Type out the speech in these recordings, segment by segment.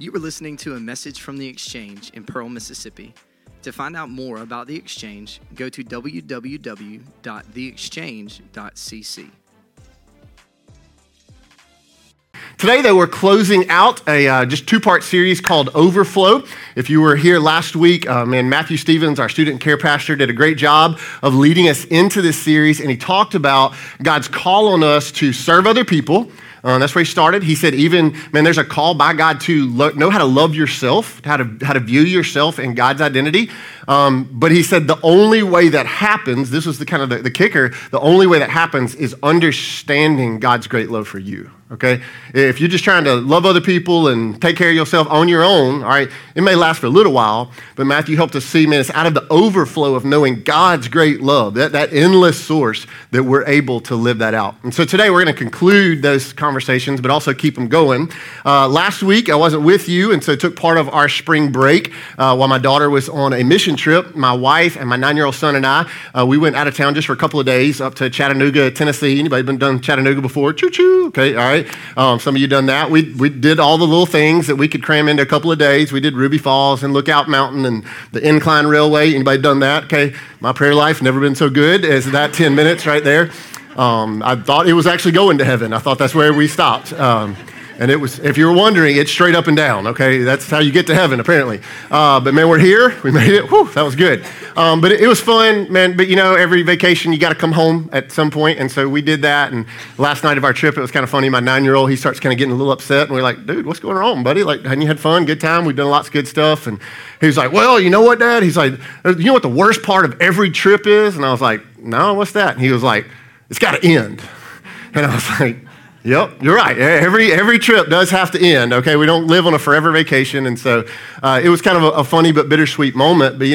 You were listening to a message from The Exchange in Pearl, Mississippi. To find out more about The Exchange, go to www.theexchange.cc. Today, though, we're closing out a just two-part series called Overflow. If you were here last week, Matthew Stevens, our student care pastor, did a great job of leading us into this series, and he talked about God's call on us to serve other people. That's where he started. He said, there's a call by God to know how to love yourself, how to view yourself and God's identity. But he said the only way that happens, this was the kicker, the only way that happens is understanding God's great love for you, okay? If you're just trying to love other people and take care of yourself on your own, all right, it may last for a little while, but Matthew helped us see, it's out of the overflow of knowing God's great love, that endless source, that we're able to live that out. And so today we're going to conclude those conversations, but also keep them going. Last week, I wasn't with you, and so took part of our spring break while my daughter was on a mission trip. My wife and my 9-year-old son and I, we went out of town just for a couple of days up to Chattanooga, Tennessee. Anybody been done Chattanooga before? Choo-choo. Okay, all right. Some of you done that. We did all the little things that we could cram into a couple of days. We did Ruby Falls and Lookout Mountain and the Incline Railway. Anybody done that? Okay, my prayer life never been so good as that 10 minutes right there. I thought it was actually going to heaven. I thought that's where we stopped. And it was, if you were wondering, it's straight up and down, okay? That's how you get to heaven, apparently. But we're here. We made it. Whew, that was good. But it was fun, man. But, every vacation, you got to come home at some point. And so we did that. And last night of our trip, it was kind of funny. My 9-year-old, he starts kind of getting a little upset. And we're like, dude, what's going on, buddy? Like, haven't you had fun? Good time? We've done lots of good stuff. And he was like, well, you know what, Dad? He's like, you know what the worst part of every trip is? And I was like, no, what's that? And he was like, it's got to end. And I was like, yep, you're right. Every trip does have to end, okay? We don't live on a forever vacation. And so it was kind of a funny but bittersweet moment. But,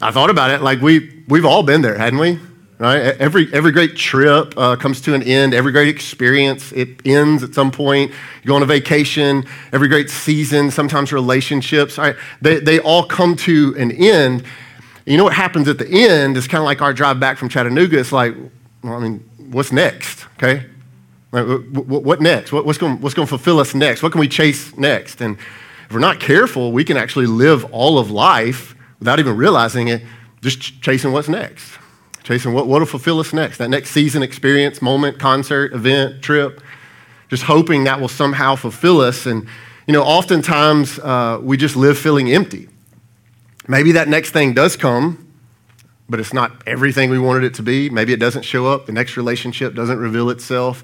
I thought about it. Like, we've all been there, hadn't we? Right? Every great trip comes to an end. Every great experience, it ends at some point. You go on a vacation. Every great season, sometimes relationships, all right, they all come to an end. You know what happens at the end is kind of like our drive back from Chattanooga. It's like, what's next, okay? What next? What's going to fulfill us next? What can we chase next? And if we're not careful, we can actually live all of life without even realizing it, just chasing what's next, chasing what'll fulfill us next, that next season, experience, moment, concert, event, trip, just hoping that will somehow fulfill us. And, oftentimes we just live feeling empty. Maybe that next thing does come, but it's not everything we wanted it to be. Maybe it doesn't show up. The next relationship doesn't reveal itself.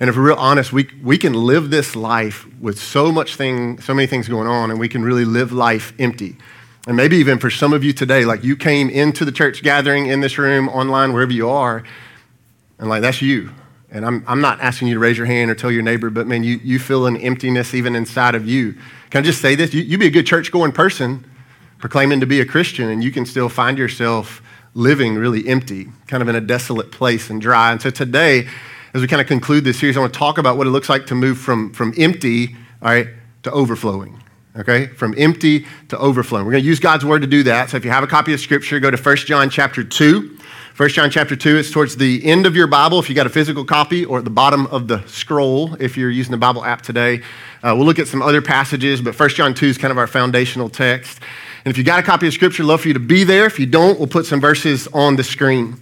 And if we're real honest, we can live this life with so many things going on, and we can really live life empty. And maybe even for some of you today, like you came into the church gathering in this room, online, wherever you are, and like that's you. And I'm not asking you to raise your hand or tell your neighbor, but man, you feel an emptiness even inside of you. Can I just say this? You be a good church-going person proclaiming to be a Christian, and you can still find yourself living really empty, kind of in a desolate place and dry. And so today, as we kind of conclude this series, I want to talk about what it looks like to move from empty, all right, to overflowing, okay? From empty to overflowing. We're going to use God's word to do that. So if you have a copy of scripture, go to 1 John chapter 2. 1 John chapter 2, it's towards the end of your Bible if you got a physical copy, or at the bottom of the scroll if you're using the Bible app today. We'll look at some other passages, but 1 John 2 is kind of our foundational text. And if you got a copy of scripture, I'd love for you to be there. If you don't, we'll put some verses on the screen.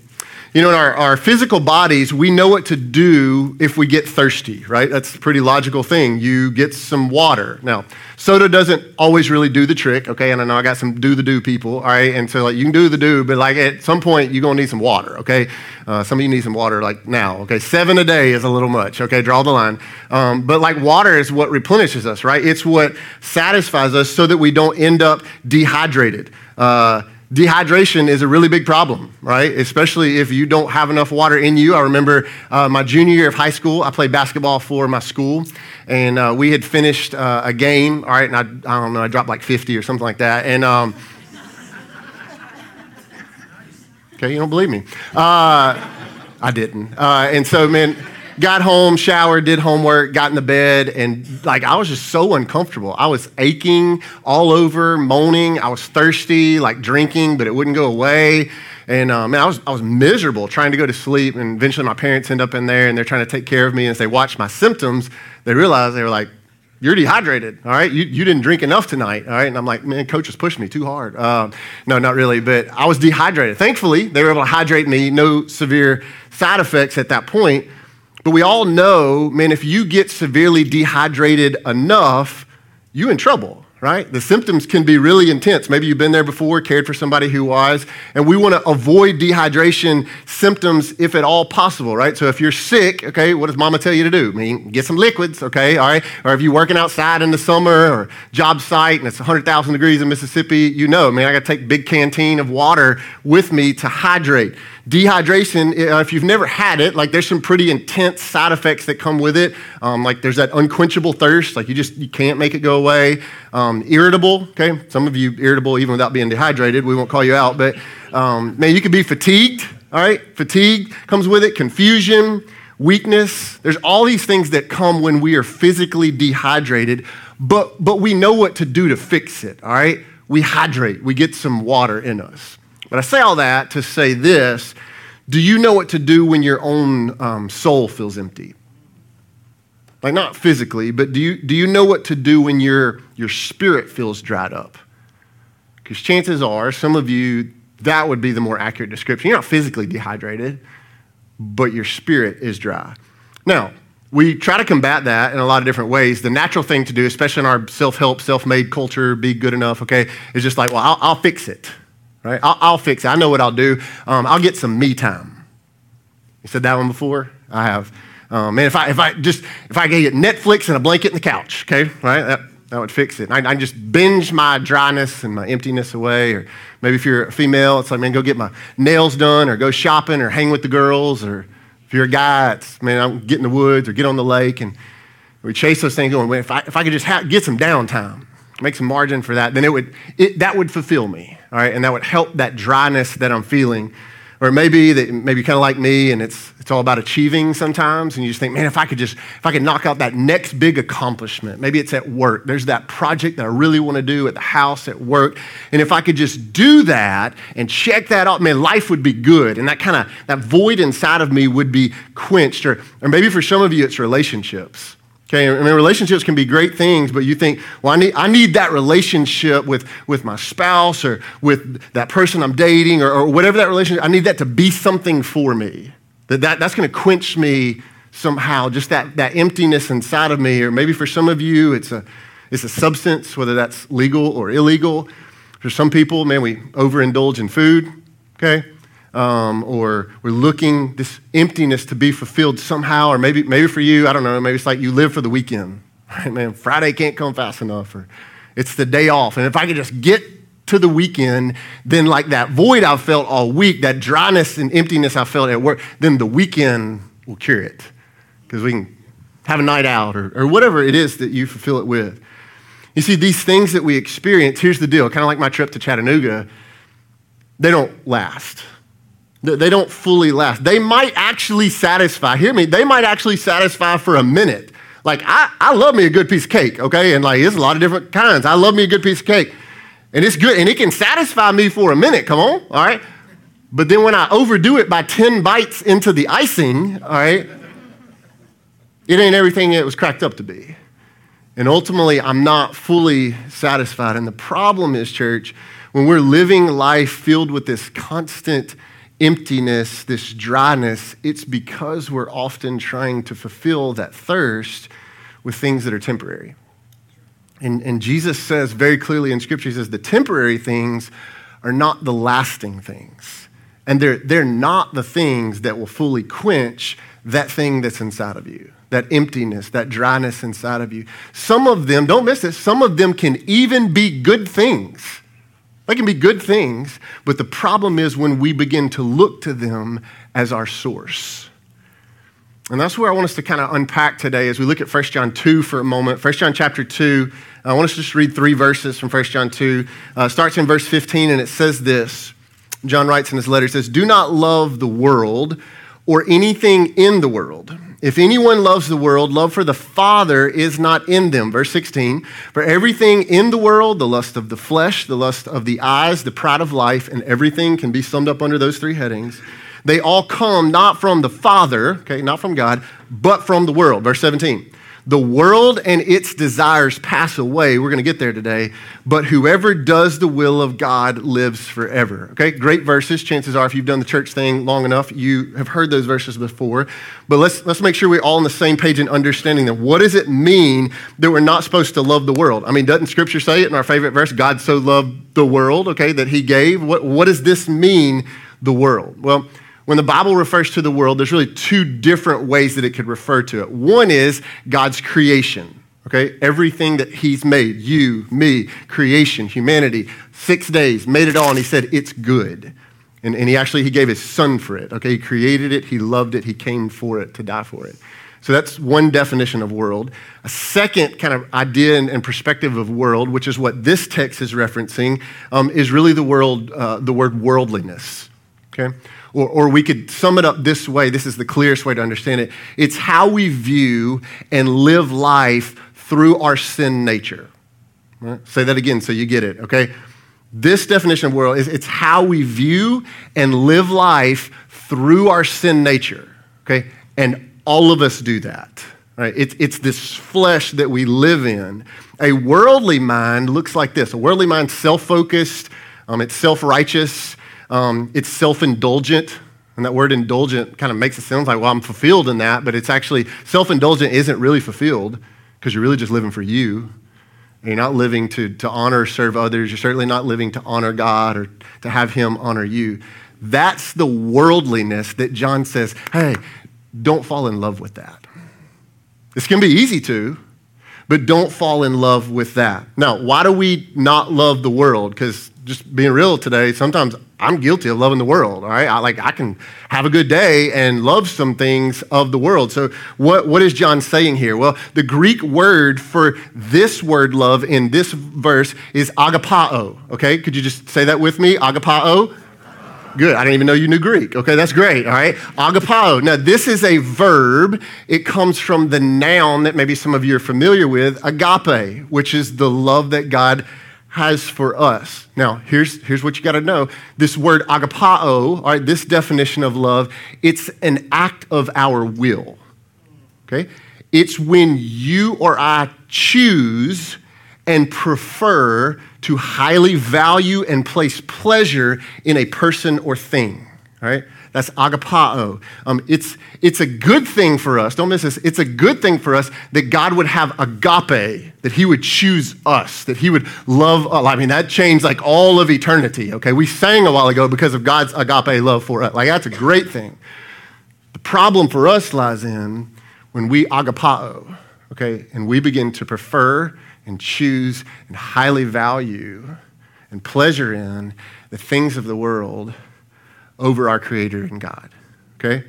In our physical bodies, we know what to do if we get thirsty, right? That's a pretty logical thing. You get some water. Now, soda doesn't always really do the trick, okay? And I know I got some do-the-do people, all right? And so you can do the do, but at some point, you're going to need some water, okay? Some of you need some water now, okay? 7 a day is a little much, okay? Draw the line. But water is what replenishes us, right? It's what satisfies us so that we don't end up dehydrated. Dehydration is a really big problem, right? Especially if you don't have enough water in you. I remember my junior year of high school, I played basketball for my school, and we had finished a game, all right, and I don't know, I dropped 50 or something like that, and okay, you don't believe me. I didn't. And so, got home, showered, did homework, got in the bed, and I was just so uncomfortable. I was aching all over, moaning. I was thirsty, drinking, but it wouldn't go away. And I was miserable trying to go to sleep. And eventually my parents end up in there, and they're trying to take care of me. And as they watched my symptoms, they realized, they were like, You're dehydrated, all right? You didn't drink enough tonight, all right? And I'm like, man, coach was pushing me too hard. No, not really, but I was dehydrated. Thankfully, they were able to hydrate me, no severe side effects at that point. But we all know, man, if you get severely dehydrated enough, you're in trouble, right? The symptoms can be really intense. Maybe you've been there before, cared for somebody who was, and we want to avoid dehydration symptoms if at all possible, right? So if you're sick, okay, what does mama tell you to do? I mean, get some liquids, okay, all right? Or if you're working outside in the summer or job site and it's 100,000 degrees in Mississippi, you know, man, I got to take a big canteen of water with me to hydrate. Dehydration, if you've never had it, like there's some pretty intense side effects that come with it. Like there's that unquenchable thirst, like you can't make it go away. Irritable, okay? Some of you irritable even without being dehydrated. We won't call you out, but man, you could be fatigued, all right? Fatigue comes with it, confusion, weakness. There's all these things that come when we are physically dehydrated, but we know what to do to fix it, all right? We hydrate, we get some water in us. But I say all that to say this, do you know what to do when your own soul feels empty? Like not physically, but do you know what to do when your spirit feels dried up? Because chances are, some of you, that would be the more accurate description. You're not physically dehydrated, but your spirit is dry. Now, we try to combat that in a lot of different ways. The natural thing to do, especially in our self-help, self-made culture, be good enough, okay, is just like, well, I'll fix it. Right? I'll fix it. I know what I'll do. I'll get some me time. You said that one before? I have. Man, if I could get Netflix and a blanket and the couch, okay, right? That would fix it. I just binge my dryness and my emptiness away. Or maybe if you're a female, it's like, man, go get my nails done or go shopping or hang with the girls. Or if you're a guy, it's, man, I'm getting in the woods or get on the lake. And we chase those things going, man, if I could just get some downtime, make some margin for that, then that would fulfill me. All right, and that would help that dryness that I'm feeling. Or maybe kind of like me, and it's all about achieving sometimes, and you just think, man, if I could knock out that next big accomplishment, maybe it's at work. There's that project that I really want to do at the house, at work, and if I could just do that and check that off, man, life would be good, and that void inside of me would be quenched. Or maybe for some of you, it's relationships. Okay, I mean, relationships can be great things, but you think, well, I need that relationship with my spouse or with that person I'm dating or whatever that relationship, I need that to be something for me. That's going to quench me somehow, just that emptiness inside of me. Or maybe for some of you, it's a substance, whether that's legal or illegal. For some people, man, we overindulge in food, okay? Or we're looking this emptiness to be fulfilled somehow, or maybe for you, I don't know, maybe it's like you live for the weekend, right, man? Friday can't come fast enough, or it's the day off. And if I could just get to the weekend, then like that void I felt all week, that dryness and emptiness I felt at work, then the weekend will cure it because we can have a night out or whatever it is that you fulfill it with. You see, these things that we experience, here's the deal, kind of like my trip to Chattanooga, they don't last. They don't fully last. They might actually satisfy, hear me, they might actually satisfy for a minute. Like, I love me a good piece of cake, okay? And like, there's a lot of different kinds. I love me a good piece of cake. And it's good, and it can satisfy me for a minute, come on, all right? But then when I overdo it by 10 bites into the icing, all right, it ain't everything it was cracked up to be. And ultimately, I'm not fully satisfied. And the problem is, church, when we're living life filled with this constant emptiness, this dryness, it's because we're often trying to fulfill that thirst with things that are temporary. And Jesus says very clearly in Scripture, he says the temporary things are not the lasting things. And they're not the things that will fully quench that thing that's inside of you, that emptiness, that dryness inside of you. Some of them, don't miss this, some of them can even be good things. They can be good things, but the problem is when we begin to look to them as our source. And that's where I want us to kind of unpack today as we look at 1 John 2 for a moment. 1 John chapter 2, I want us to just read 3 verses from 1 John 2. Starts in verse 15 and it says this. John writes in his letter, it says, "Do not love the world or anything in the world. If anyone loves the world, love for the Father is not in them." Verse 16, "For everything in the world, the lust of the flesh, the lust of the eyes, the pride of life, and everything can be summed up under those three headings. They all come not from the Father," okay, not from God, "but from the world." Verse 17, The world and its desires pass away. We're going to get there today. But whoever does the will of God lives forever. Okay, great verses. Chances are if you've done the church thing long enough, you have heard those verses before. But let's make sure we're all on the same page in understanding them. What does it mean that we're not supposed to love the world? I mean, doesn't Scripture say it in our favorite verse, God so loved the world, okay, that he gave? What does this mean, the world? Well, when the Bible refers to the world, there's really two different ways that it could refer to it. One is God's creation, okay? Everything that he's made, you, me, creation, humanity, 6 days, made it all, and he said, it's good. And he gave his son for it, okay? He created it, he loved it, he came for it to die for it. So that's one definition of world. A second kind of idea and perspective of world, which is what this text is referencing, is really the word worldliness, okay? Or we could sum it up this way. This is the clearest way to understand it. It's how we view and live life through our sin nature. Right? Say that again so you get it, okay? This definition of world is it's how we view and live life through our sin nature, okay? And all of us do that, right? It's this flesh that we live in. A worldly mind looks like this. A worldly mind is self-focused. It's self-righteous. It's self-indulgent, and that word indulgent kind of makes it sound like, well, I'm fulfilled in that, but it's actually, self-indulgent isn't really fulfilled because you're really just living for you. And you're not living to honor or serve others. You're certainly not living to honor God or to have him honor you. That's the worldliness that John says, hey, don't fall in love with that. It's going to be easy to, but don't fall in love with that. Now, why do we not love the world? Because just being real today, sometimes I'm guilty of loving the world, all right? I can have a good day and love some things of the world. So what is John saying here? Well, the Greek word for this word love in this verse is agapao, okay? Could you just say that with me, agapao? Good, I didn't even know you knew Greek. Okay, that's great, all right? Agapao. Now, this is a verb. It comes from the noun that maybe some of you are familiar with, agape, which is the love that God has for us. Now, here's what you got to know. This word agapao, all right, this definition of love, it's an act of our will, okay? It's when you or I choose and prefer to highly value and place pleasure in a person or thing, all right? That's agapao. It's a good thing for us. Don't miss this. It's a good thing for us that God would have agape, that he would choose us, that he would love us. I mean, that changed like all of eternity, okay? We sang a while ago because of God's agape love for us. Like, that's a great thing. The problem for us lies in when we agapao, okay, and we begin to prefer and choose and highly value and pleasure in the things of the world over our Creator and God, okay?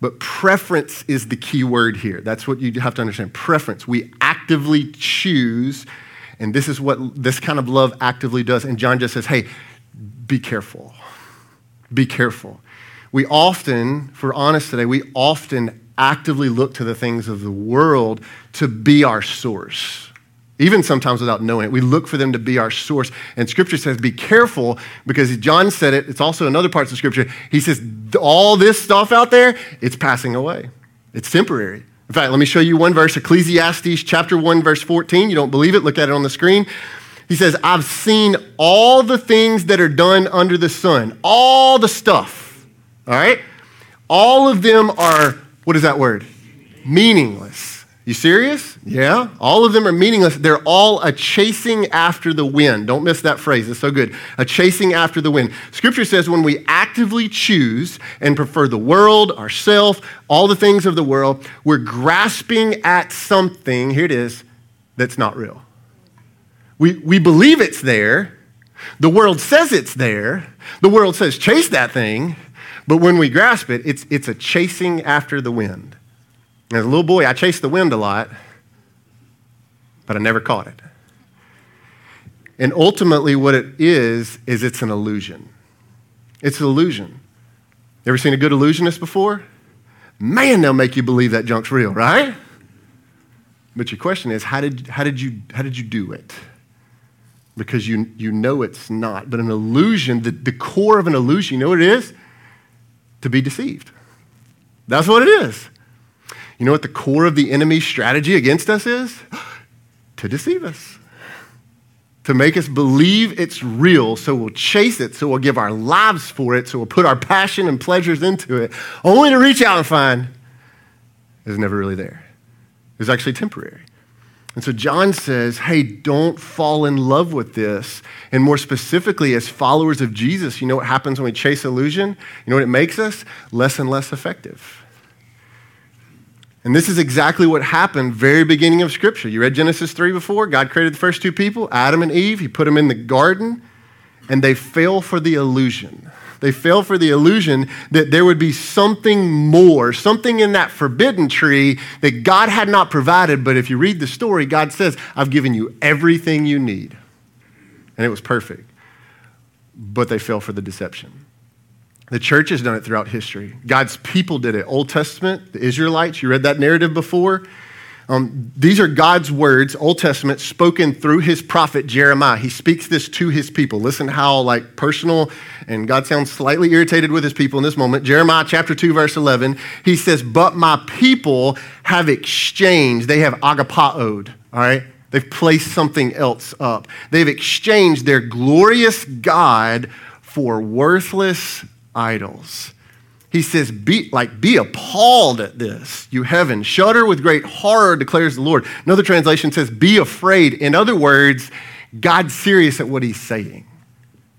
But preference is the key word here. That's what you have to understand, preference. We actively choose, and this is what this kind of love actively does. And John just says, hey, be careful, be careful. We often, if we're honest today, we often actively look to the things of the world to be our source. Even sometimes without knowing it, we look for them to be our source. And Scripture says, be careful, because John said it, it's also in other parts of Scripture. He says, all this stuff out there, it's passing away. It's temporary. In fact, let me show you one verse, Ecclesiastes chapter 1, verse 14. You don't believe it? Look at it on the screen. He says, I've seen all the things that are done under the sun, all the stuff, all right? All of them are, what is that word? Meaningless. You serious? Yeah. All of them are meaningless. They're all a chasing after the wind. Don't miss that phrase. It's so good. A chasing after the wind. Scripture says when we actively choose and prefer the world, ourselves, all the things of the world, we're grasping at something, here it is, that's not real. We believe it's there. The world says it's there. The world says chase that thing. But when we grasp it, it's a chasing after the wind. As a little boy, I chased the wind a lot, but I never caught it. And ultimately what it is it's an illusion. It's an illusion. Ever seen a good illusionist before? Man, they'll make you believe that junk's real, right? But your question is, how did you do it? Because you know it's not. But an illusion, the core of an illusion, you know what it is? To be deceived. That's what it is. You know what the core of the enemy's strategy against us is? To deceive us, to make us believe it's real, so we'll chase it, so we'll give our lives for it, so we'll put our passion and pleasures into it, only to reach out and find it's never really there. It's actually temporary. And so John says, hey, don't fall in love with this. And more specifically, as followers of Jesus, you know what happens when we chase illusion? You know what it makes us? Less and less effective. And this is exactly what happened very beginning of Scripture. You read Genesis 3 before? God created the first two people, Adam and Eve. He put them in the garden, and they fell for the illusion. They fell for the illusion that there would be something more, something in that forbidden tree that God had not provided. But if you read the story, God says, I've given you everything you need. And it was perfect. But they fell for the deception. The church has done it throughout history. God's people did it. Old Testament, the Israelites, you read that narrative before? These are God's words, Old Testament, spoken through his prophet Jeremiah. He speaks this to his people. Listen how personal, and God sounds slightly irritated with his people in this moment. Jeremiah chapter 2, verse 11, he says, but my people have exchanged. They have agapaoed, all right? They've placed something else up. They've exchanged their glorious God for worthless idols. He says, be appalled at this, you heaven. Shudder with great horror, declares the Lord. Another translation says, be afraid. In other words, God's serious at what he's saying.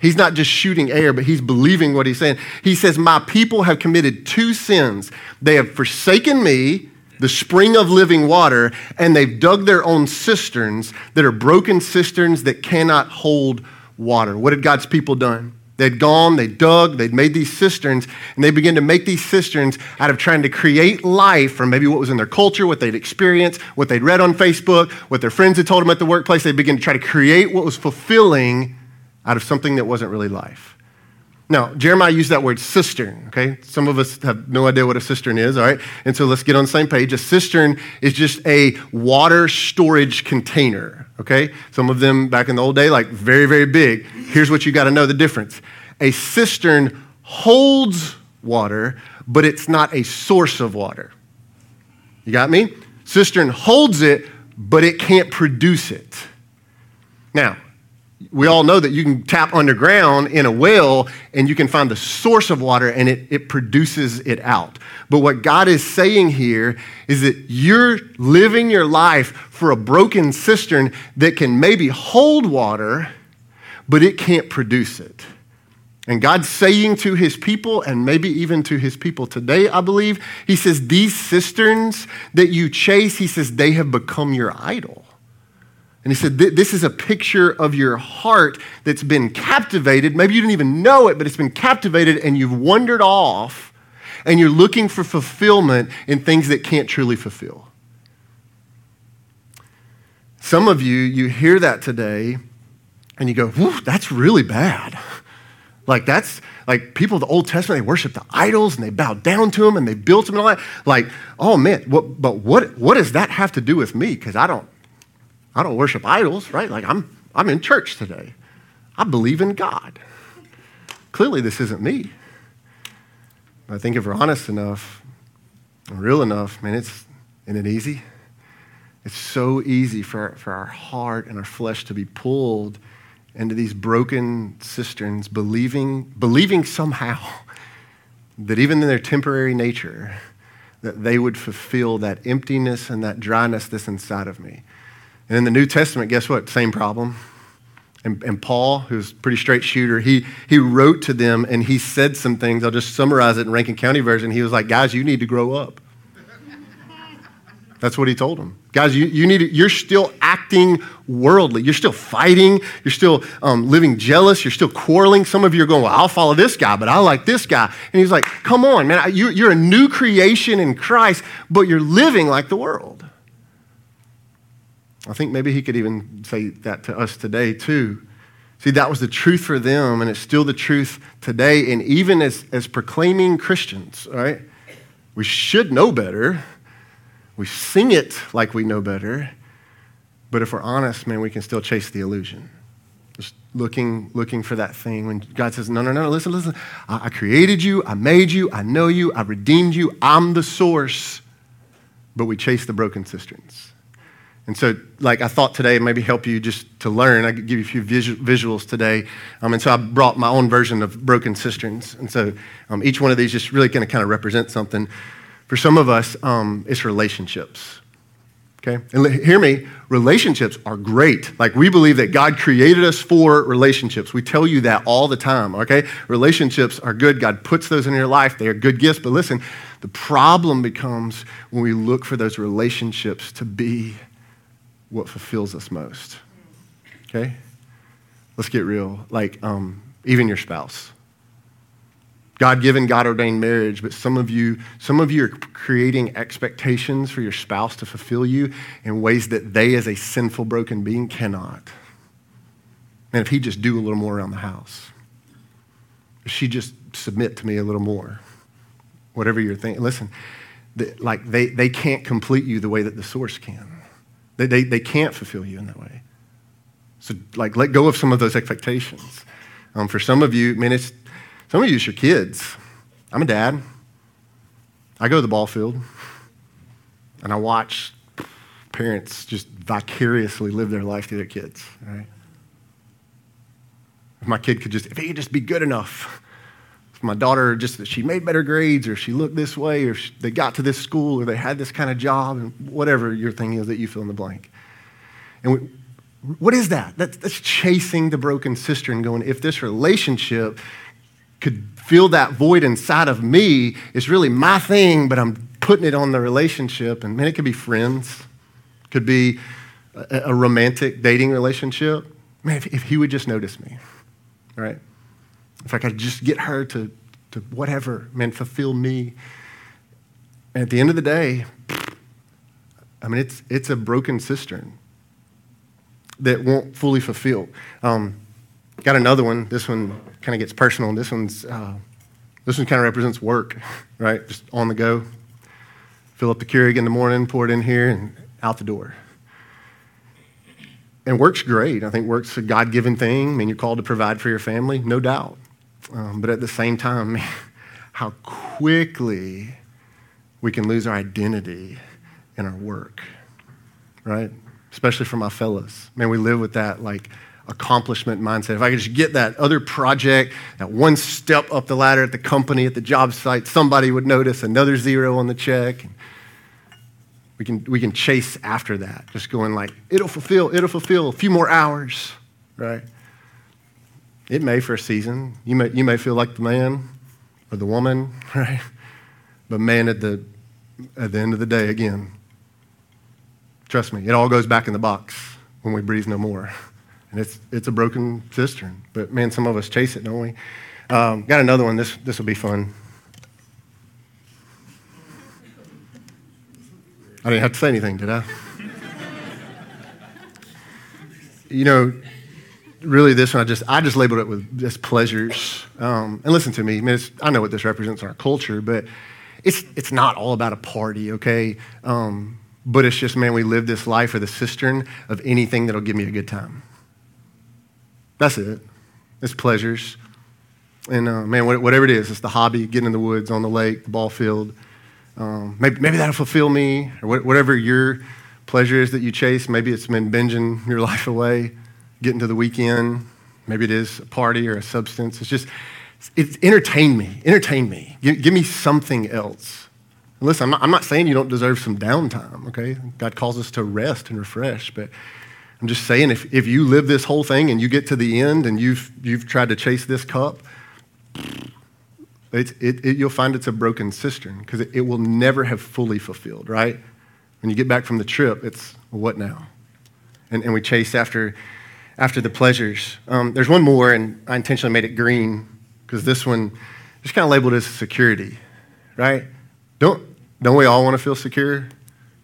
He's not just shooting air, but he's believing what he's saying. He says, my people have committed two sins. They have forsaken me, the spring of living water, and they've dug their own cisterns that are broken cisterns that cannot hold water. What had God's people done? They'd gone, they dug, they'd made these cisterns, and they began to make these cisterns out of trying to create life from maybe what was in their culture, what they'd experienced, what they'd read on Facebook, what their friends had told them at the workplace. They began to try to create what was fulfilling out of something that wasn't really life. Now, Jeremiah used that word cistern, okay? Some of us have no idea what a cistern is, all right? And so let's get on the same page. A cistern is just a water storage container, okay? Some of them back in the old day, very, very big. Here's what you got to know the difference. A cistern holds water, but it's not a source of water. You got me? Cistern holds it, but it can't produce it. Now, we all know that you can tap underground in a well and you can find the source of water and it produces it out. But what God is saying here is that you're living your life for a broken cistern that can maybe hold water, but it can't produce it. And God's saying to his people, and maybe even to his people today, I believe, he says, these cisterns that you chase, he says, they have become your idol. And he said, this is a picture of your heart that's been captivated. Maybe you didn't even know it, but it's been captivated and you've wandered off and you're looking for fulfillment in things that can't truly fulfill. Some of you hear that today and you go, whew, that's really bad. People of the Old Testament, they worship the idols and they bow down to them and they built them and all that. Oh man, what does that have to do with me? Because I don't worship idols, right? I'm in church today. I believe in God. Clearly, this isn't me. But I think if we're honest enough and real enough, man, isn't it easy? It's so easy for our heart and our flesh to be pulled into these broken cisterns, believing somehow that even in their temporary nature, that they would fulfill that emptiness and that dryness that's inside of me. And in the New Testament, guess what? Same problem. And Paul, who's a pretty straight shooter, he wrote to them and he said some things. I'll just summarize it in Rankin County version. He was like, guys, you need to grow up. That's what he told them. Guys, you're still acting worldly. You're still fighting. You're still living jealous. You're still quarreling. Some of you are going, well, I'll follow this guy, but I like this guy. And he's like, come on, man. You're a new creation in Christ, but you're living like the world. I think maybe he could even say that to us today too. See, that was the truth for them, and it's still the truth today. And even as proclaiming Christians, all right, we should know better. We sing it like we know better. But if we're honest, man, we can still chase the illusion. Just looking for that thing when God says, no, listen. I created you, I made you, I know you, I redeemed you, I'm the source. but we chase the broken cisterns. And so, like, I thought today maybe help you just to learn. I could give you a few visuals today. And so I brought my own version of broken cisterns. And so each one of these just really going to kind of represent something. For some of us, it's relationships, okay? And hear me, relationships are great. Like, we believe that God created us for relationships. We tell you that all the time, okay? Relationships are good. God puts those in your life. They are good gifts. But listen, the problem becomes when we look for those relationships to be what fulfills us most, okay? Let's get real. Like, even your spouse. God-given, God-ordained marriage, but some of you are creating expectations for your spouse to fulfill you in ways that they, as a sinful, broken being, cannot. And if he just do a little more around the house, if she just submit to me a little more, whatever you're thinking. Listen, they can't complete you the way that the source can. They can't fulfill you in that way. So, like, let go of some of those expectations. For some of you, man, some of you, it's your kids. I'm a dad. I go to the ball field, and I watch parents just vicariously live their life through their kids, right? If my kid could just, if he could just be good enough, if my daughter just, if she made better grades, or if she looked this way, or if they got to this school, or they had this kind of job, and whatever your thing is that you fill in the blank. And what is that? That's chasing the broken cistern, going, if this relationship could feel that void inside of me, it's really my thing, but I'm putting it on the relationship. And man, it could be friends, could be a romantic dating relationship. Man, if he would just notice me, right? If I could just get her to whatever, man, fulfill me. And at the end of the day, I mean, it's a broken cistern that won't fully fulfill. Got another one. This one kind of gets personal. And this one kind of represents work, right? Just on the go. Fill up the Keurig in the morning, pour it in here, and out the door. And work's great. I think work's a God-given thing. I mean, you're called to provide for your family, no doubt. But at the same time, how quickly we can lose our identity in our work, right? Especially for my fellas. Man, we live with that, like, accomplishment mindset. If I could just get that other project, that one step up the ladder at the company, at the job site, somebody would notice another zero on the check. We can chase after that, just going like, it'll fulfill, a few more hours, right? It may for a season. You may feel like the man or the woman, right? But man, at the end of the day, again, trust me, it all goes back in the box when we breathe no more. And it's a broken cistern, but man, some of us chase it, don't we? Got another one. This will be fun. I didn't have to say anything, did I? You know, really, this one I just labeled it with just pleasures. And listen to me, man, I know what this represents in our culture, but it's not all about a party, okay? But it's just, man, we live this life with a cistern of anything that'll give me a good time. That's it. It's pleasures. And man, whatever it is, it's the hobby, getting in the woods, on the lake, the ball field. Maybe that'll fulfill me, or whatever your pleasure is that you chase. Maybe it's been binging your life away, getting to the weekend. Maybe it is a party or a substance. It's just, it's entertain me. Give me something else. And listen, I'm not saying you don't deserve some downtime, okay? God calls us to rest and refresh, but I'm just saying, if you live this whole thing and you get to the end and you've tried to chase this cup, you'll find it's a broken cistern because it will never have fully fulfilled, right? When you get back from the trip, it's, well, what now? And we chase after the pleasures. There's one more, and I intentionally made it green because this one just kind of labeled as security, right? Don't we all want to feel secure?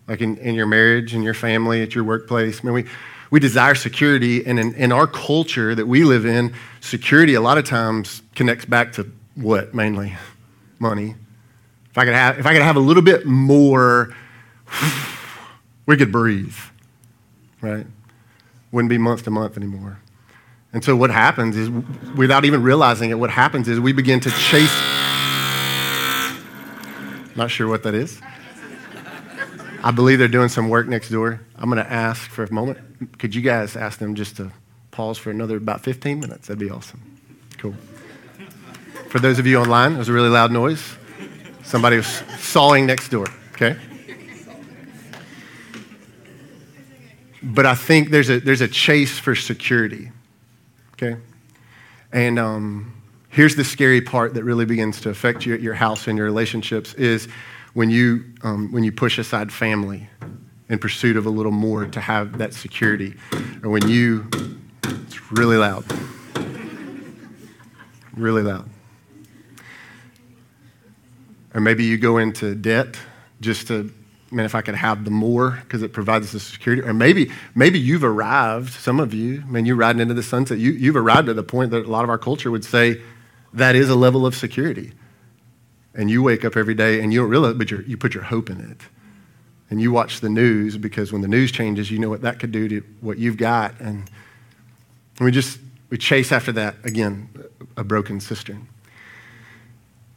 Like in your marriage, in your family, at your workplace? I mean, we desire security, and in our culture that we live in, security a lot of times connects back to what mainly? Money. If I could have a little bit more, we could breathe, right? Wouldn't be month to month anymore. And so what happens is, without even realizing it, what happens is we begin to chase. Not sure what that is. I believe they're doing some work next door. I'm going to ask for a moment. Could you guys ask them just to pause for another about 15 minutes? That'd be awesome. Cool. For those of you online, there's a really loud noise. Somebody was sawing next door, okay? But I think there's a chase for security, okay? And here's the scary part that really begins to affect you at your house and your relationships is when you push aside family in pursuit of a little more to have that security, or when you, it's really loud, or maybe you go into debt just to, man, if I could have the more because it provides the security, or maybe you've arrived. Some of you, man, you're riding into the sunset. You've arrived at the point that a lot of our culture would say that is a level of security. And you wake up every day and you don't realize it, but you put your hope in it. And you watch the news because when the news changes, you know what that could do to what you've got. And we chase after that, again, a broken cistern.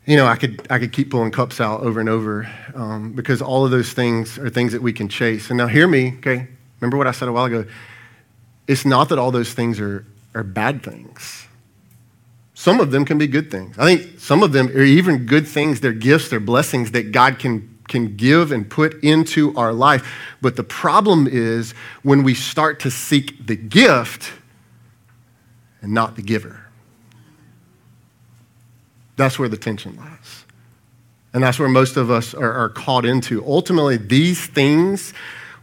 You know, I could keep pulling cups out over and over because all of those things are things that we can chase. And now hear me, okay? Remember what I said a while ago. It's not that all those things are bad things. Some of them can be good things. I think some of them are even good things. They're gifts, they're blessings that God can give and put into our life. But the problem is when we start to seek the gift and not the giver. That's where the tension lies. And that's where most of us are caught into. Ultimately, these things,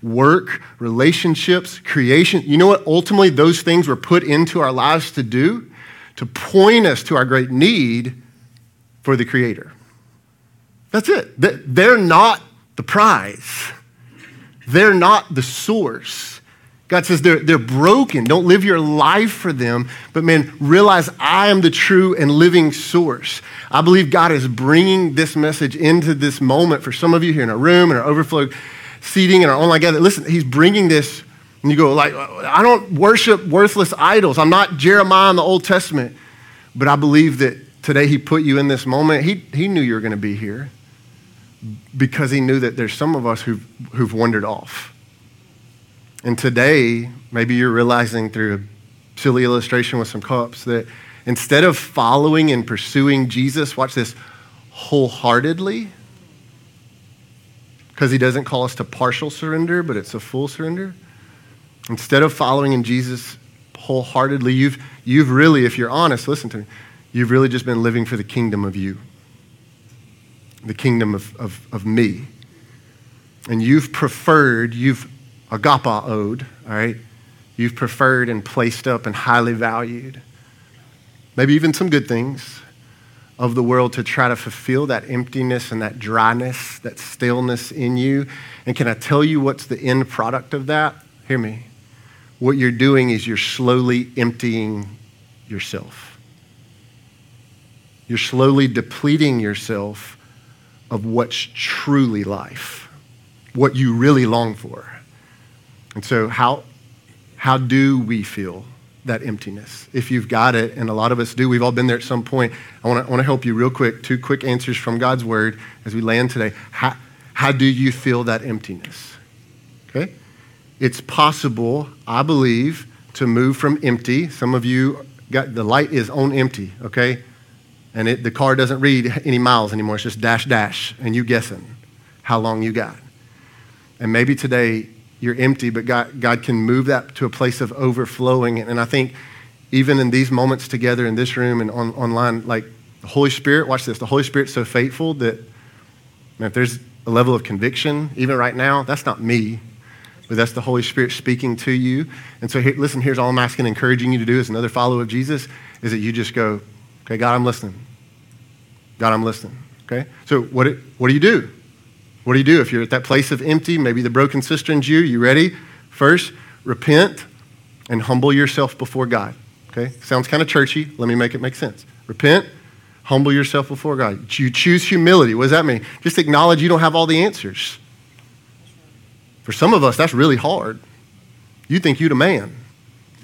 work, relationships, creation, you know what? Ultimately, those things were put into our lives to do, to point us to our great need for the Creator. That's it. They're not the prize. They're not the source. God says they're broken. Don't live your life for them. But man, realize I am the true and living source. I believe God is bringing this message into this moment for some of you here in our room and our overflow seating and our online gathering. Listen, he's bringing this. And you go like, I don't worship worthless idols. I'm not Jeremiah in the Old Testament. But I believe that today he put you in this moment. He knew you were going to be here because he knew that there's some of us who've wandered off. And today, maybe you're realizing through a silly illustration with some cups that instead of following and pursuing Jesus, watch this, wholeheartedly, because he doesn't call us to partial surrender, but it's a full surrender. Instead of following in Jesus wholeheartedly, you've really, if you're honest, listen to me, you've really just been living for the kingdom of you, the kingdom of me. And you've preferred, you've agapa'od, all right? You've preferred and placed up and highly valued, maybe even some good things of the world to try to fulfill that emptiness and that dryness, that stillness in you. And can I tell you what's the end product of that? Hear me. What you're doing is you're slowly emptying yourself. You're slowly depleting yourself of what's truly life, what you really long for. And so how do we feel that emptiness? If you've got it, and a lot of us do, we've all been there at some point. I want to help you real quick. 2 quick answers from God's word as we land today. How do you feel that emptiness? Okay? It's possible, I believe, to move from empty. Some of you got the light is on empty, okay? And the car doesn't read any miles anymore. It's just .. And you guessing how long you got. And maybe today you're empty, but God can move that to a place of overflowing. And I think even in these moments together in this room and online, like the Holy Spirit, watch this, the Holy Spirit's so faithful that man, if there's a level of conviction, even right now, that's not me. But that's the Holy Spirit speaking to you. And so, listen, here's all I'm asking, encouraging you to do as another follower of Jesus is that you just go, okay, God, I'm listening. God, I'm listening, okay? So what do you do? What do you do if you're at that place of empty, maybe the broken cistern's you? You ready? First, repent and humble yourself before God, okay? Sounds kind of churchy. Let me make it make sense. Repent, humble yourself before God. You choose humility. What does that mean? Just acknowledge you don't have all the answers. For some of us, that's really hard. You think you the man.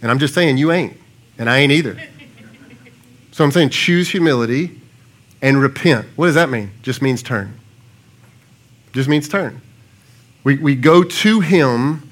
And I'm just saying you ain't. And I ain't either. So I'm saying choose humility and repent. What does that mean? Just means turn. We go to him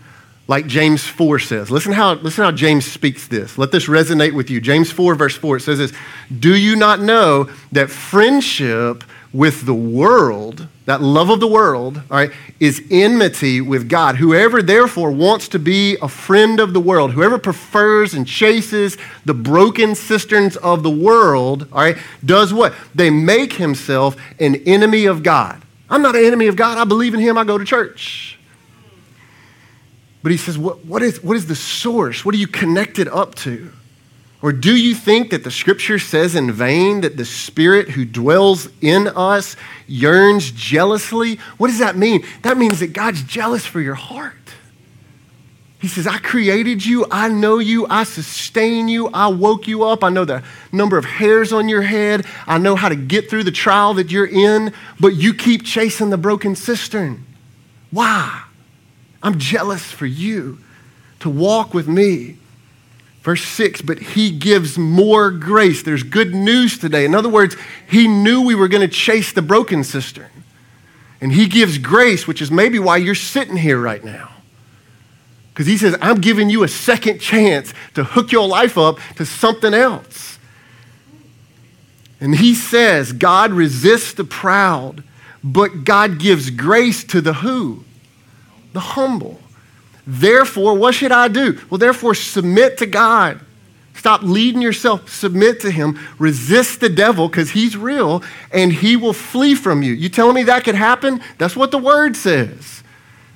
like James 4 says. Listen how James speaks this. Let this resonate with you. James 4, verse 4, it says this: do you not know that friendship with the world, that love of the world, all right, is enmity with God? Whoever therefore wants to be a friend of the world, whoever prefers and chases the broken cisterns of the world, all right, does what? They make himself an enemy of God. I'm not an enemy of God. I believe in him. I go to church. But he says, what is the source? What are you connected up to? Or do you think that the scripture says in vain that the spirit who dwells in us yearns jealously? What does that mean? That means that God's jealous for your heart. He says, I created you, I know you, I sustain you, I woke you up, I know the number of hairs on your head, I know how to get through the trial that you're in, but you keep chasing the broken cistern. Why? I'm jealous for you to walk with me. Verse 6, but he gives more grace. There's good news today. In other words, he knew we were going to chase the broken cistern. And he gives grace, which is maybe why you're sitting here right now. Because he says, I'm giving you a second chance to hook your life up to something else. And he says, God resists the proud, but God gives grace to the who? The humble. Therefore, what should I do? Well, therefore, submit to God. Stop leading yourself. Submit to him. Resist the devil because he's real and he will flee from you. You telling me that could happen? That's what the word says.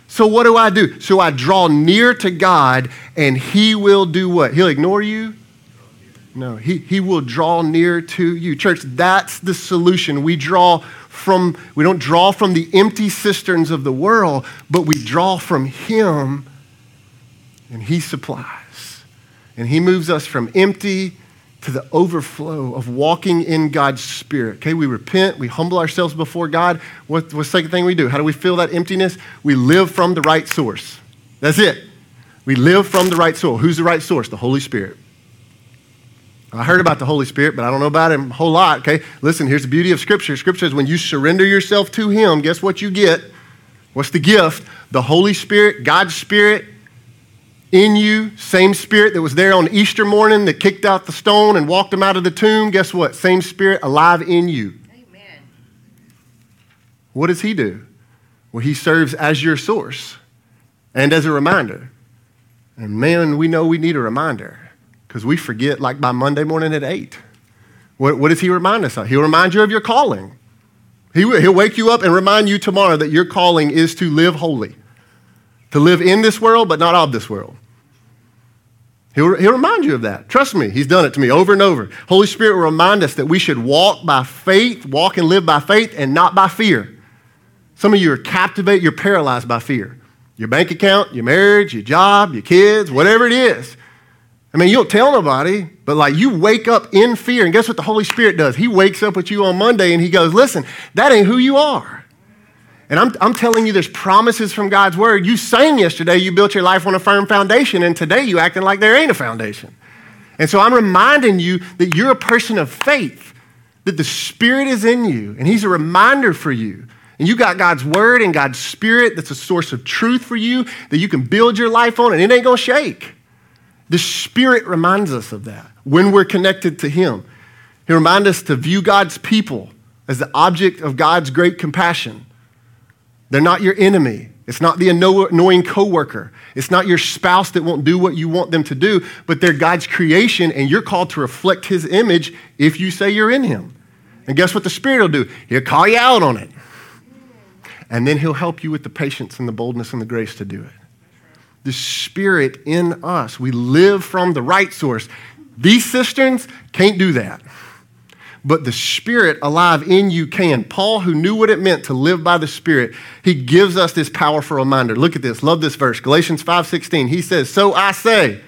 So what do? So I draw near to God and he will do what? He'll ignore you? No, he will draw near to you. Church, that's the solution. We don't draw from the empty cisterns of the world, but we draw from him. And he supplies. And he moves us from empty to the overflow of walking in God's spirit. Okay, we repent. We humble ourselves before God. What's the second thing we do? How do we fill that emptiness? We live from the right source. That's it. We live from the right source. Who's the right source? The Holy Spirit. I heard about the Holy Spirit, but I don't know about him a whole lot. Okay, listen, here's the beauty of Scripture. Scripture says when you surrender yourself to him, guess what you get? What's the gift? The Holy Spirit, God's Spirit, in you, same spirit that was there on Easter morning that kicked out the stone and walked him out of the tomb. Guess what? Same spirit alive in you. Amen. What does he do? Well, he serves as your source and as a reminder. And man, we know we need a reminder because we forget like by Monday morning at 8. What does he remind us of? He'll remind you of your calling. He'll wake you up and remind you tomorrow that your calling is to live holy. To live in this world, but not of this world. He'll remind you of that. Trust me, he's done it to me over and over. Holy Spirit will remind us that we should walk by faith, walk and live by faith, and not by fear. Some of you are captivated, you're paralyzed by fear. Your bank account, your marriage, your job, your kids, whatever it is. I mean, you don't tell nobody, but like you wake up in fear, and guess what the Holy Spirit does? He wakes up with you on Monday, and he goes, listen, that ain't who you are. And I'm telling you, there's promises from God's word. You sang yesterday, you built your life on a firm foundation, and today you acting like there ain't a foundation. And so I'm reminding you that you're a person of faith, that the Spirit is in you, and he's a reminder for you. And you got God's word and God's Spirit that's a source of truth for you that you can build your life on, and it ain't gonna shake. The Spirit reminds us of that when we're connected to him. He reminds us to view God's people as the object of God's great compassion. They're not your enemy. It's not the annoying coworker. It's not your spouse that won't do what you want them to do, but they're God's creation, and you're called to reflect his image if you say you're in him. And guess what the Spirit will do? He'll call you out on it. And then he'll help you with the patience and the boldness and the grace to do it. The Spirit in us, we live from the right source. These cisterns can't do that. But the Spirit alive in you can. Paul, who knew what it meant to live by the Spirit, he gives us this powerful reminder. Look at this. Love this verse. Galatians 5:16. He says, so I say,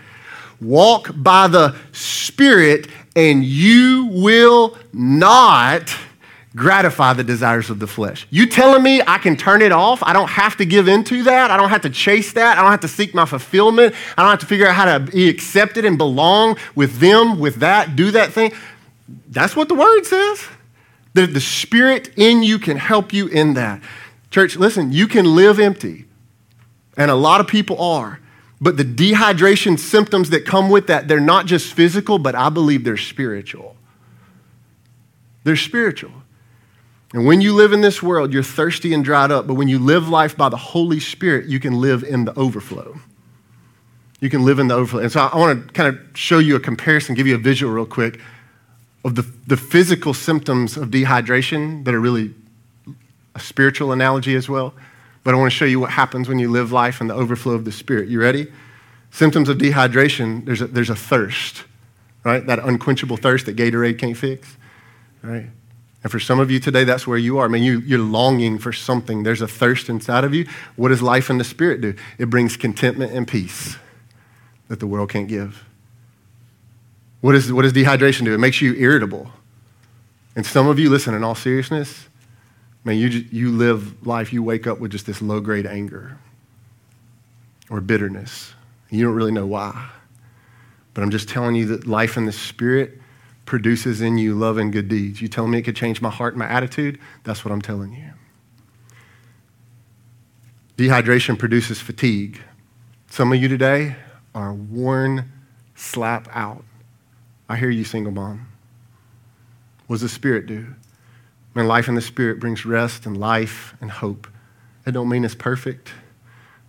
walk by the Spirit and you will not gratify the desires of the flesh. You telling me I can turn it off? I don't have to give into that. I don't have to chase that. I don't have to seek my fulfillment. I don't have to figure out how to be accepted and belong with them, with that, do that thing. That's what the word says. That the Spirit in you can help you in that. Church, listen, you can live empty. And a lot of people are. But the dehydration symptoms that come with that, they're not just physical, but I believe they're spiritual. They're spiritual. And when you live in this world, you're thirsty and dried up. But when you live life by the Holy Spirit, you can live in the overflow. You can live in the overflow. And so I want to kind of show you a comparison, give you a visual real quick of the physical symptoms of dehydration that are really a spiritual analogy as well. But I want to show you what happens when you live life in the overflow of the Spirit. You ready? Symptoms of dehydration, there's a thirst, right? That unquenchable thirst that Gatorade can't fix, right? And for some of you today, that's where you are. I mean, you're longing for something. There's a thirst inside of you. What does life in the Spirit do? It brings contentment and peace that the world can't give. What does dehydration do? It makes you irritable. And some of you, listen, in all seriousness, man, you live life, you wake up with just this low-grade anger or bitterness. You don't really know why. But I'm just telling you that life in the Spirit produces in you love and good deeds. You telling me it could change my heart and my attitude? That's what I'm telling you. Dehydration produces fatigue. Some of you today are worn slap out. I hear you, single mom. What does the Spirit do? Man, life in the Spirit brings rest and life and hope. That don't mean it's perfect,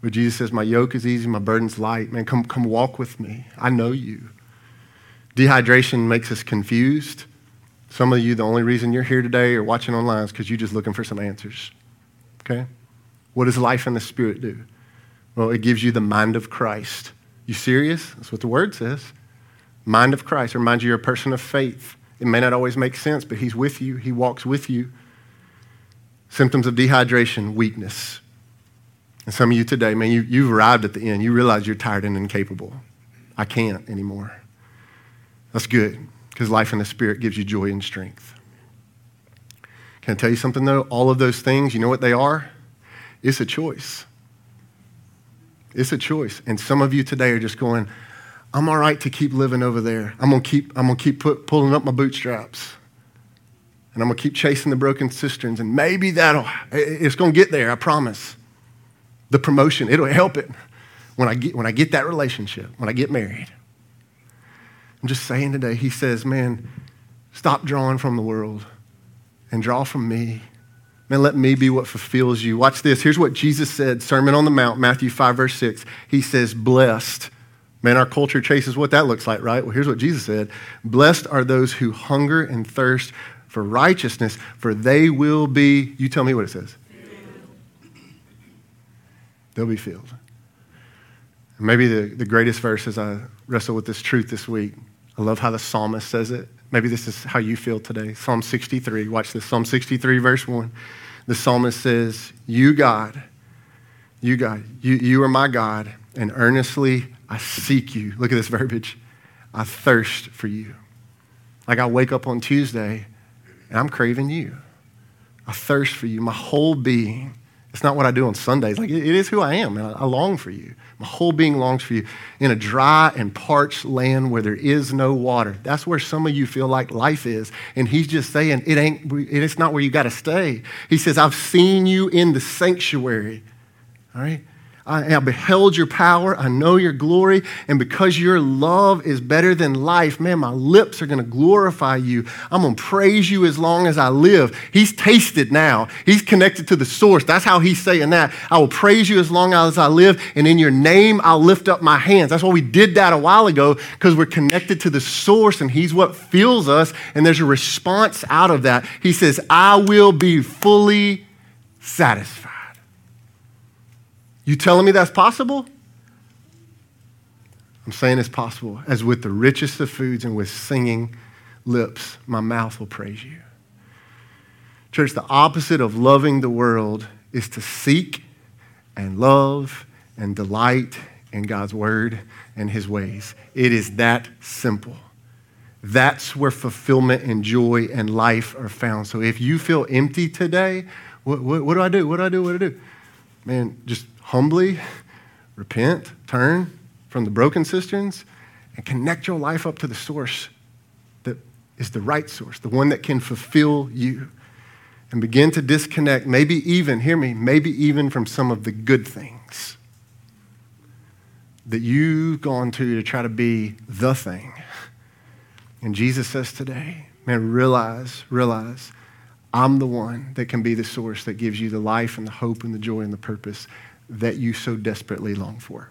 but Jesus says, my yoke is easy, my burden's light. Man, come walk with me. I know you. Dehydration makes us confused. Some of you, the only reason you're here today or watching online is because you're just looking for some answers, okay? What does life in the Spirit do? Well, it gives you the mind of Christ. You serious? That's what the word says. Mind of Christ reminds you you're a person of faith. It may not always make sense, but he's with you. He walks with you. Symptoms of dehydration, weakness. And some of you today, man, you've arrived at the end. You realize you're tired and incapable. I can't anymore. That's good, because life in the Spirit gives you joy and strength. Can I tell you something, though? All of those things, you know what they are? It's a choice. It's a choice. And some of you today are just going, I'm all right to keep living over there. I'm gonna keep pulling up my bootstraps, and I'm gonna keep chasing the broken cisterns. And maybe it's gonna get there. I promise. The promotion, it'll help it when I get that relationship, when I get married. I'm just saying today. He says, man, stop drawing from the world, and draw from me. Man, let me be what fulfills you. Watch this. Here's what Jesus said. Sermon on the Mount, Matthew 5:6. He says, blessed. Man, our culture chases what that looks like, right? Well, here's what Jesus said. Blessed are those who hunger and thirst for righteousness, for they will be, you tell me what it says. They'll be filled. Maybe the greatest verse as I wrestle with this truth this week, I love how the psalmist says it. Maybe this is how you feel today. Psalm 63, watch this. Psalm 63, verse 1. The psalmist says, you, God, you are my God, and earnestly I seek you. Look at this verbiage. I thirst for you. Like I wake up on Tuesday and I'm craving you. I thirst for you, my whole being. It's not what I do on Sundays. Like it is who I am, and I long for you. My whole being longs for you. In a dry and parched land where there is no water. That's where some of you feel like life is. And he's just saying, it's not where you got to stay. He says, I've seen you in the sanctuary. All right? I beheld your power. I know your glory. And because your love is better than life, man, my lips are going to glorify you. I'm going to praise you as long as I live. He's tasted now. He's connected to the source. That's how he's saying that. I will praise you as long as I live. And in your name, I'll lift up my hands. That's why we did that a while ago, because we're connected to the source and he's what fills us. And there's a response out of that. He says, I will be fully satisfied. You telling me that's possible? I'm saying it's possible. As with the richest of foods and with singing lips, my mouth will praise you. Church, the opposite of loving the world is to seek and love and delight in God's word and his ways. It is that simple. That's where fulfillment and joy and life are found. So if you feel empty today, what do I do? Man, just humbly repent, turn from the broken cisterns, and connect your life up to the source that is the right source, the one that can fulfill you, and begin to disconnect, maybe even, hear me, maybe even from some of the good things. that you've gone to try to be the thing. And Jesus says today, man, realize I'm the one that can be the source that gives you the life and the hope and the joy and the purpose that you so desperately long for.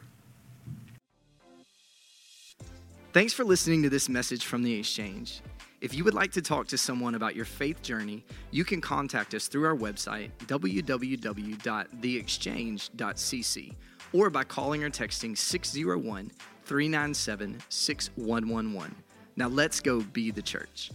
Thanks for listening to this message from The Exchange. If you would like to talk to someone about your faith journey, you can contact us through our website, www.theexchange.cc, or by calling or texting 601-397-6111. Now let's go be the church.